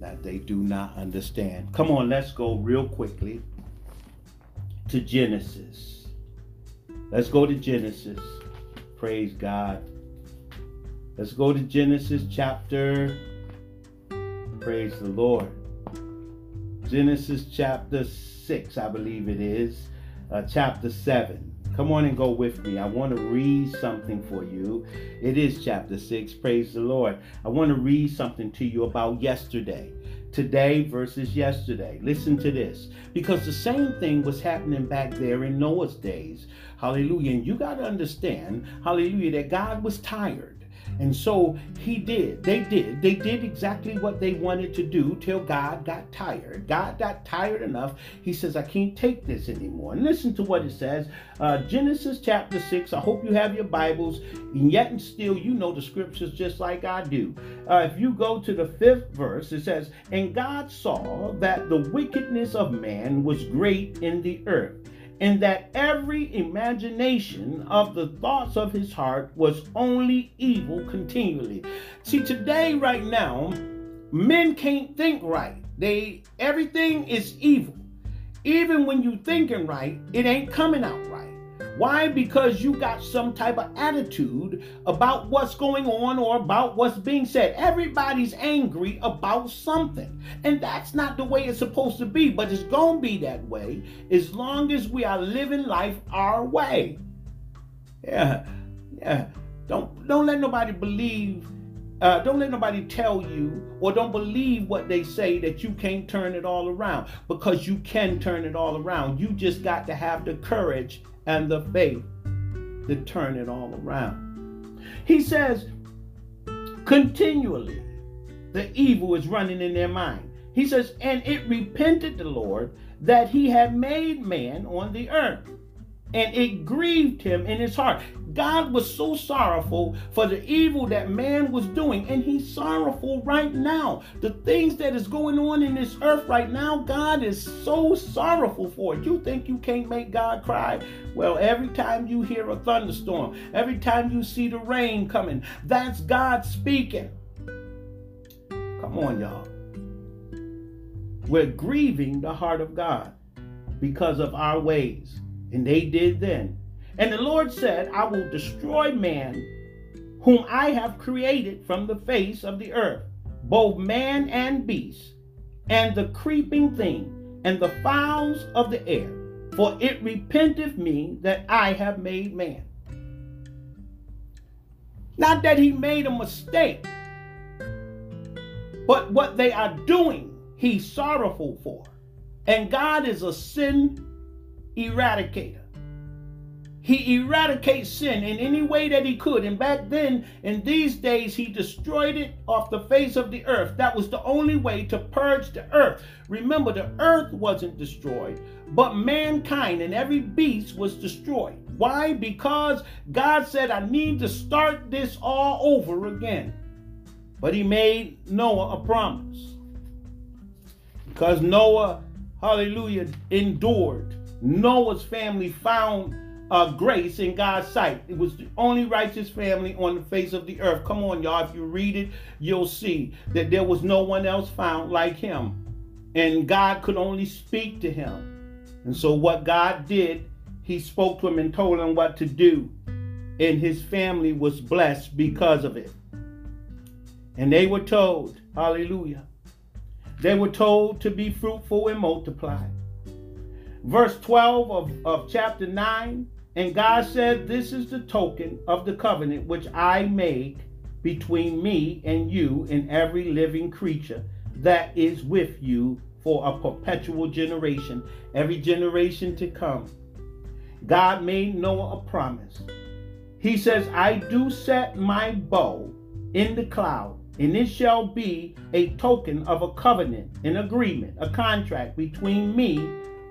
that they do not understand. Come on, let's go real quickly to Genesis. Let's go to Genesis. Praise God. Let's go to Genesis chapter. Praise the Lord. Genesis chapter 6, I believe it is. Chapter 7. Come on and go with me. I want to read something for you. It is chapter 6. Praise the Lord. I want to read something to you about yesterday. Today versus yesterday. Listen to this. Because the same thing was happening back there in Noah's days. Hallelujah. And you got to understand, hallelujah, that God was tired. And so he did. They did exactly what they wanted to do till God got tired. God got tired enough. He says, I can't take this anymore. And listen to what it says. Genesis chapter 6. I hope you have your Bibles. And yet and still, you know the scriptures just like I do. If you go to the 5th verse, it says, and God saw that the wickedness of man was great in the earth, and that every imagination of the thoughts of his heart was only evil continually. See, today, right now, men can't think right. Everything is evil. Even when you thinking right, it ain't coming out right. Why? Because you got some type of attitude about what's going on or about what's being said. Everybody's angry about something. And that's not the way it's supposed to be, but it's going to be that way as long as we are living life our way. Yeah. Don't let nobody believe, don't let nobody tell you or don't believe what they say that you can't turn it all around, because you can turn it all around. You just got to have the courage and the faith to turn it all around. He says, continually, the evil is running in their mind. He says, and it repented the Lord that he had made man on the earth, and it grieved him in his heart. God was so sorrowful for the evil that man was doing, and he's sorrowful right now. The things that is going on in this earth right now, God is so sorrowful for it. You think you can't make God cry? Well, every time you hear a thunderstorm, every time you see the rain coming, that's God speaking. Come on, y'all. We're grieving the heart of God because of our ways, and they did then. And the Lord said, I will destroy man whom I have created from the face of the earth, both man and beast, and the creeping thing, and the fowls of the air. For it repenteth me that I have made man. Not that he made a mistake, but what they are doing, he's sorrowful for. And God is a sin eradicator. He eradicates sin in any way that he could. And back then, in these days, he destroyed it off the face of the earth. That was the only way to purge the earth. Remember, the earth wasn't destroyed, but mankind and every beast was destroyed. Why? Because God said, I need to start this all over again. But he made Noah a promise. Because Noah, hallelujah, endured. Noah's family found grace in God's sight. It was the only righteous family on the face of the earth. Come on, y'all. If you read it, you'll see that there was no one else found like him. And God could only speak to him. And so what God did, he spoke to him and told him what to do. And his family was blessed because of it. And they were told, hallelujah, they were told to be fruitful and multiply. Verse 12 of chapter 9. And God said, this is the token of the covenant which I make between me and you and every living creature that is with you for a perpetual generation, every generation to come. God made Noah a promise. He says, I do set my bow in the cloud, and it shall be a token of a covenant, an agreement, a contract between me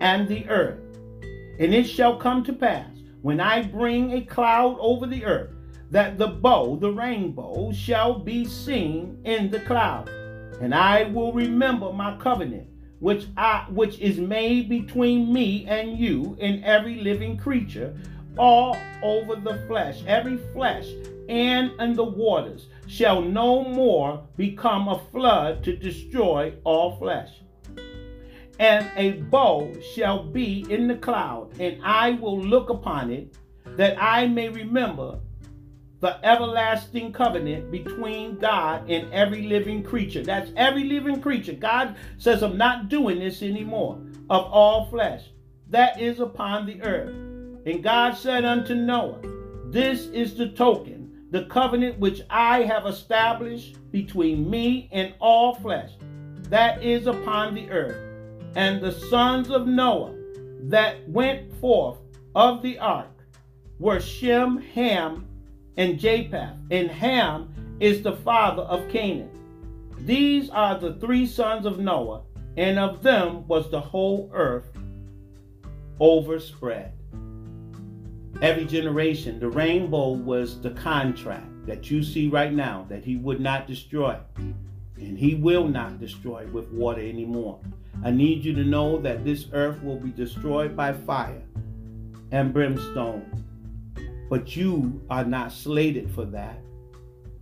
and the earth. And it shall come to pass, when I bring a cloud over the earth, that the bow, the rainbow, shall be seen in the cloud. And I will remember my covenant, which is made between me and you and every living creature, all over the flesh. Every flesh and in the waters shall no more become a flood to destroy all flesh. And a bow shall be in the cloud, and I will look upon it, that I may remember the everlasting covenant between God and every living creature. That's every living creature. God says, I'm not doing this anymore. Of all flesh that is upon the earth. And God said unto Noah, this is the token, the covenant which I have established between me and all flesh that is upon the earth. And the sons of Noah that went forth of the ark were Shem, Ham, and Japheth. And Ham is the father of Canaan. These are the three sons of Noah, and of them was the whole earth overspread. Every generation, the rainbow was the contract that you see right now, that he would not destroy. And he will not destroy with water anymore. I need you to know that this earth will be destroyed by fire and brimstone. But you are not slated for that.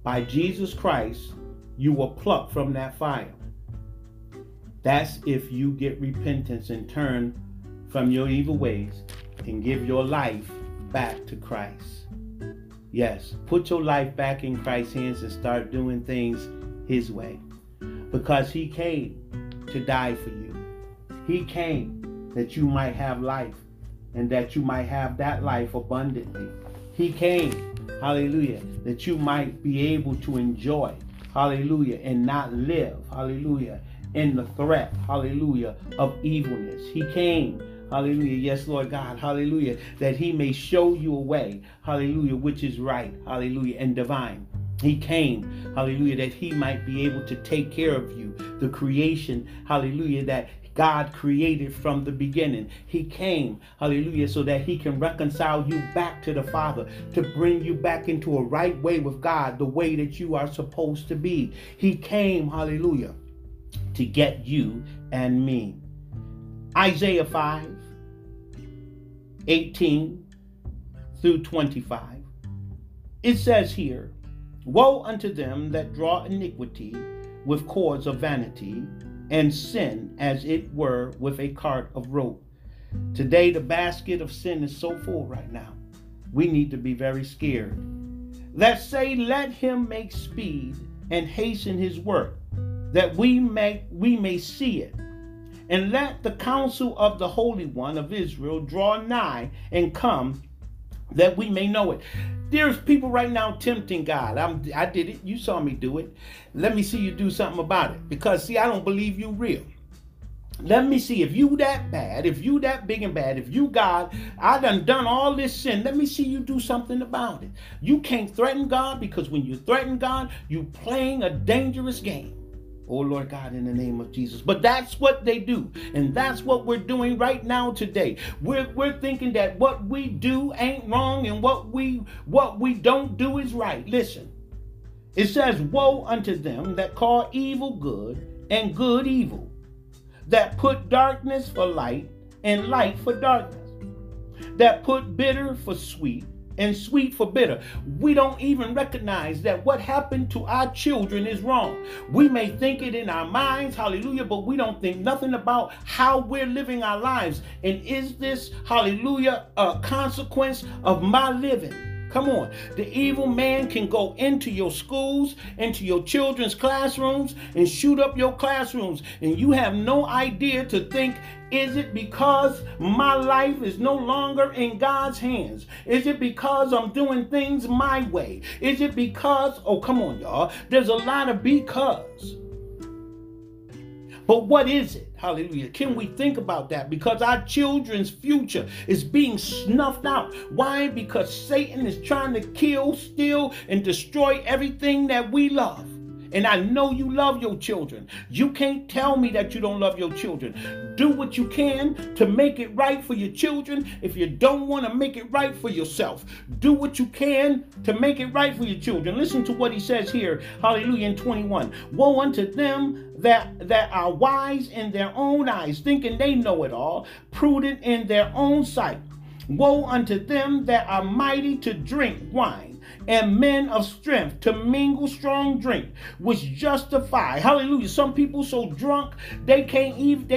By Jesus Christ, you were plucked from that fire. That's if you get repentance and turn from your evil ways and give your life back to Christ. Yes, put your life back in Christ's hands and start doing things his way. Because he came to die for you. He came that you might have life, and that you might have that life abundantly. He came, hallelujah, that you might be able to enjoy, hallelujah, and not live, hallelujah, in the threat, hallelujah, of evilness. He came, hallelujah, yes, Lord God, hallelujah, that he may show you a way, hallelujah, which is right, hallelujah, and divine. He came, hallelujah, that he might be able to take care of you, the creation, hallelujah, that God created from the beginning. He came, hallelujah, so that he can reconcile you back to the Father, to bring you back into a right way with God, the way that you are supposed to be. He came, hallelujah, to get you and me. Isaiah 5:18-25. It says here, woe unto them that draw iniquity with cords of vanity, and sin as it were with a cart of rope. Today, the basket of sin is so full right now. We need to be very scared. That say, let him make speed and hasten his work, that we may see it. And let the counsel of the Holy One of Israel draw nigh and come, that we may know it. There's people right now tempting God. I did it. You saw me do it. Let me see you do something about it. Because, see, I don't believe you real. Let me see if you that bad, if you that big and bad, if you God, I done all this sin. Let me see you do something about it. You can't threaten God, because when you threaten God, you playing a dangerous game. Oh, Lord God, in the name of Jesus. But that's what they do. And that's what we're doing right now today. We're thinking that what we do ain't wrong and what we don't do is right. Listen, it says, woe unto them that call evil good and good evil, that put darkness for light and light for darkness, that put bitter for sweet and sweet for bitter. We don't even recognize that what happened to our children is wrong. We may think it in our minds, hallelujah, but we don't think nothing about how we're living our lives. And is this, hallelujah, a consequence of my living? Come on. The evil man can go into your schools, into your children's classrooms, and shoot up your classrooms. And you have no idea to think, is it because my life is no longer in God's hands? Is it because I'm doing things my way? Is it because, oh, come on, y'all. There's a lot of because. But what is it? Hallelujah. Can we think about that? Because our children's future is being snuffed out. Why? Because Satan is trying to kill, steal, and destroy everything that we love. And I know you love your children. You can't tell me that you don't love your children. Do what you can to make it right for your children. If you don't want to make it right for yourself, do what you can to make it right for your children. Listen to what he says here. Hallelujah. In 21. Woe unto them that are wise in their own eyes, thinking they know it all, prudent in their own sight. Woe unto them that are mighty to drink wine, and men of strength to mingle strong drink, which justify, hallelujah, some people so drunk they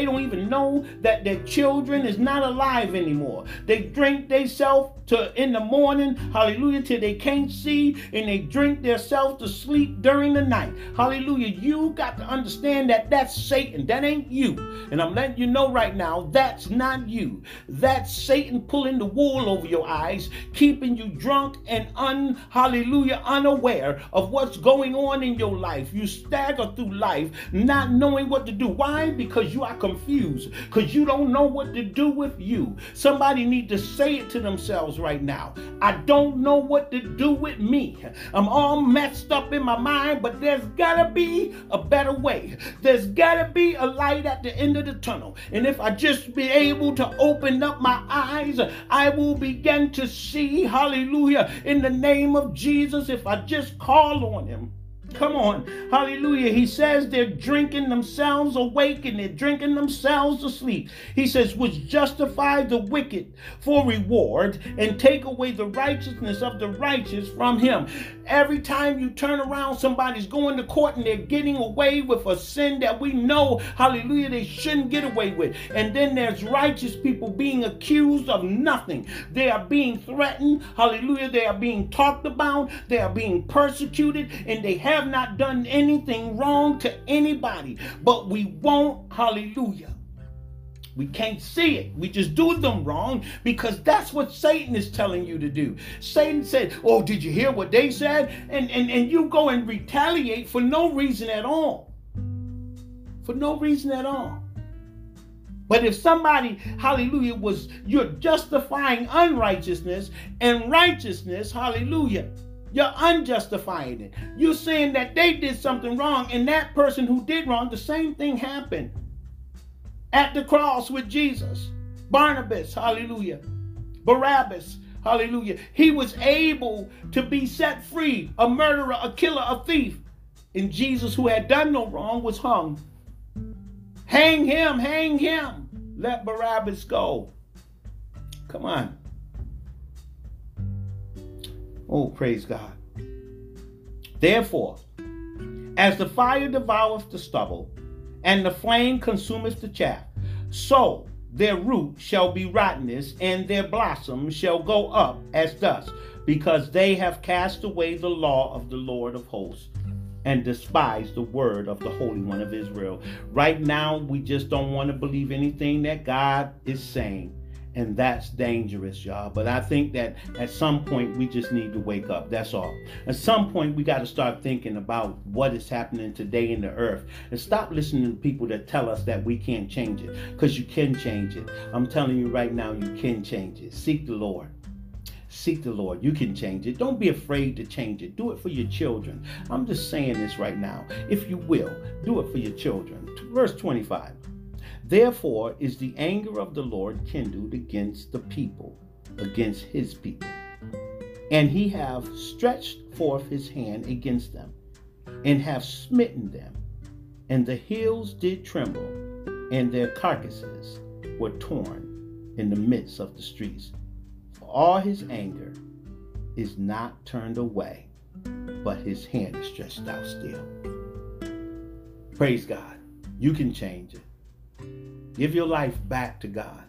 don't even know that their children is not alive anymore. They drink themselves to in the morning, hallelujah, till they can't see, and they drink themselves to sleep during the night. Hallelujah. You got to understand that that's Satan. That ain't you. And I'm letting you know right now, that's not you. That's Satan pulling the wool over your eyes, keeping you drunk and unaware of what's going on in your life. You stagger through life not knowing what to do. Why? Because you are confused, because you don't know what to do with you. Somebody need to say it to themselves right now. I don't know what to do with me. I'm all messed up in my mind, but there's gotta be a better way. There's gotta be a light at the end of the tunnel. And if I just be able to open up my eyes, I will begin to see, hallelujah, in the name of Jesus, if I just call on him. Come on. Hallelujah. He says they're drinking themselves awake and they're drinking themselves asleep. He says, which justify the wicked for reward and take away the righteousness of the righteous from him. Every time you turn around, somebody's going to court and they're getting away with a sin that we know, hallelujah, they shouldn't get away with. And then there's righteous people being accused of nothing. They are being threatened. Hallelujah. They are being talked about. They are being persecuted, and they have not done anything wrong to anybody, but we won't, hallelujah. We can't see it. We just do them wrong because that's what Satan is telling you to do. Satan said, oh, did you hear what they said? And you go and retaliate for no reason at all. For no reason at all. But if somebody, hallelujah, you're justifying unrighteousness and righteousness, hallelujah, you're unjustifying it. You're saying that they did something wrong, and that person who did wrong, the same thing happened at the cross with Jesus. Barnabas, hallelujah. Barabbas, hallelujah. He was able to be set free, a murderer, a killer, a thief. And Jesus, who had done no wrong, was hung. Hang him, hang him. Let Barabbas go. Come on. Oh, praise God. Therefore, as the fire devoureth the stubble, and the flame consumeth the chaff, so their root shall be rottenness, and their blossom shall go up as dust, because they have cast away the law of the Lord of hosts, and despise the word of the Holy One of Israel. Right now, we just don't want to believe anything that God is saying. And that's dangerous, y'all. But I think that at some point we just need to wake up. That's all. At some point we got to start thinking about what is happening today in the earth and stop listening to people that tell us that we can't change it, because you can change it. I'm telling you right now, you can change it. Seek the Lord. Seek the Lord. You can change it. Don't be afraid to change it. Do it for your children. I'm just saying this right now. If you will, do it for your children. Verse 25. Therefore is the anger of the Lord kindled against the people, against his people, and he hath stretched forth his hand against them, and hath smitten them, and the hills did tremble, and their carcasses were torn in the midst of the streets. For all his anger is not turned away, but his hand is stretched out still. Praise God. You can change it. Give your life back to God.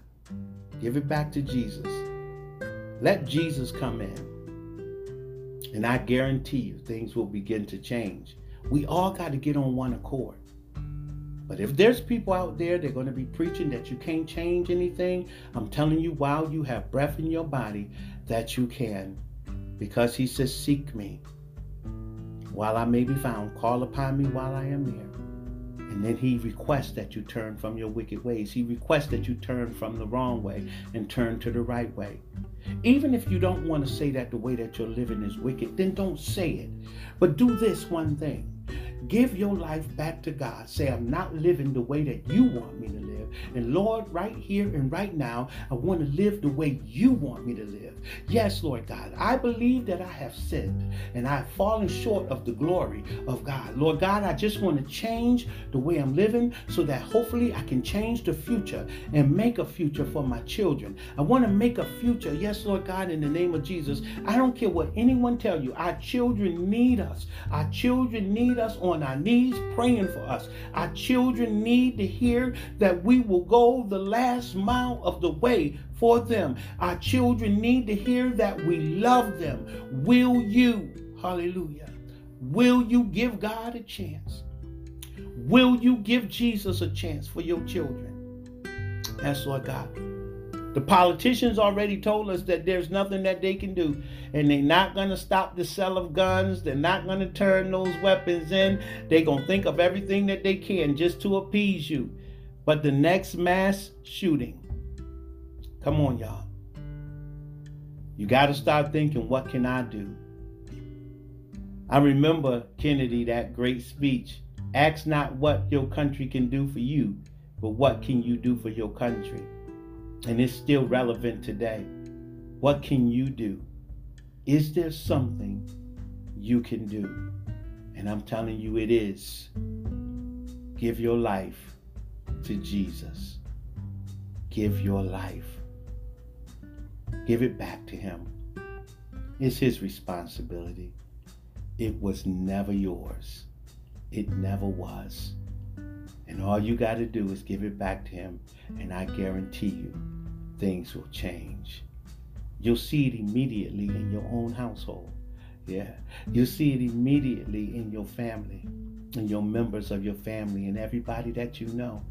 Give it back to Jesus. Let Jesus come in. And I guarantee you, things will begin to change. We all got to get on one accord. But if there's people out there that are going to be preaching that you can't change anything, I'm telling you, while you have breath in your body, that you can. Because he says, seek me while I may be found. Call upon me while I am near. And then he requests that you turn from your wicked ways. He requests that you turn from the wrong way and turn to the right way. Even if you don't want to say that the way that you're living is wicked, then don't say it. But do this one thing. Give your life back to God. Say, I'm not living the way that you want me to live. And Lord, right here and right now, I want to live the way you want me to live. Yes, Lord God, I believe that I have sinned and I've fallen short of the glory of God. Lord God, I just want to change the way I'm living so that hopefully I can change the future and make a future for my children. I want to make a future. Yes, Lord God, in the name of Jesus, I don't care what anyone tells you. Our children need us. Our children need us on our knees praying for us. Our children need to hear that we will go the last mile of the way for them. Our children need to hear that we love them. Will you, hallelujah, will you give God a chance? Will you give Jesus a chance for your children? That's Lord God. The politicians already told us that there's nothing that they can do. And they're not going to stop the sale of guns. They're not going to turn those weapons in. They're going to think of everything that they can just to appease you. But the next mass shooting. Come on, y'all. You got to start thinking, what can I do? I remember Kennedy, that great speech. Ask not what your country can do for you, but what can you do for your country? And it's still relevant today. What can you do? Is there something you can do? And I'm telling you, it is. Give your life to Jesus. Give your life. Give it back to him. It's his responsibility. It was never yours. It never was. And all you got to do is give it back to him. And I guarantee you, things will change. You'll see it immediately in your own household. Yeah. You'll see it immediately in your family, in your members of your family, and everybody that you know.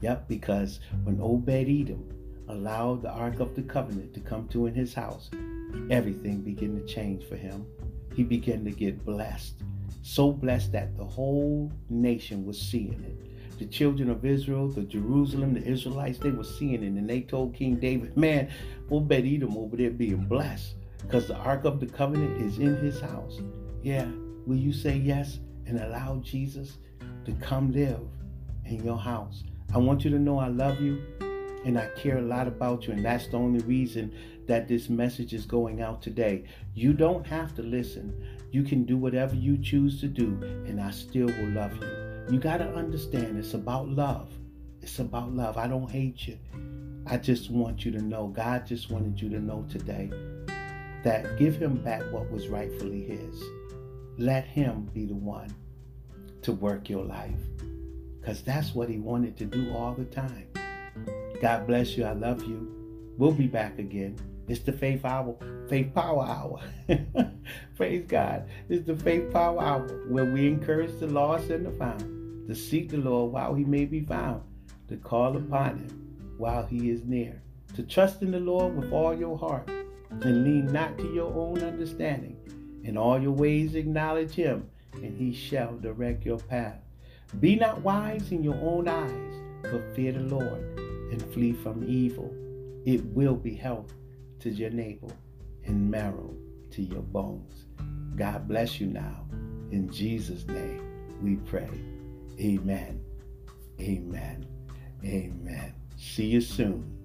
Yep, because when Obed-Edom allowed the Ark of the Covenant to come to in his house, everything began to change for him. He began to get blessed. So blessed that the whole nation was seeing it. The children of Israel, the Jerusalem, the Israelites, they were seeing it. And they told King David, man, Obed-Edom over there being blessed because the Ark of the Covenant is in his house. Yeah, will you say yes and allow Jesus to come live in your house? I want you to know I love you and I care a lot about you. And that's the only reason that this message is going out today. You don't have to listen. You can do whatever you choose to do and I still will love you. You got to understand, it's about love. It's about love. I don't hate you. I just want you to know, God just wanted you to know today that give him back what was rightfully his. Let him be the one to work your life because that's what he wanted to do all the time. God bless you. I love you. We'll be back again. It's the Faith Hour, Faith Power Hour. Praise God. It's the Faith Power Hour where we encourage the lost and the found to seek the Lord while he may be found, to call upon him while he is near. to trust in the Lord with all your heart, and lean not to your own understanding. In all your ways acknowledge him, and he shall direct your path. Be not wise in your own eyes, but fear the Lord, and flee from evil. It will be health to your navel, and marrow to your bones. God bless you now. In Jesus' name we pray. Amen. Amen. Amen. See you soon.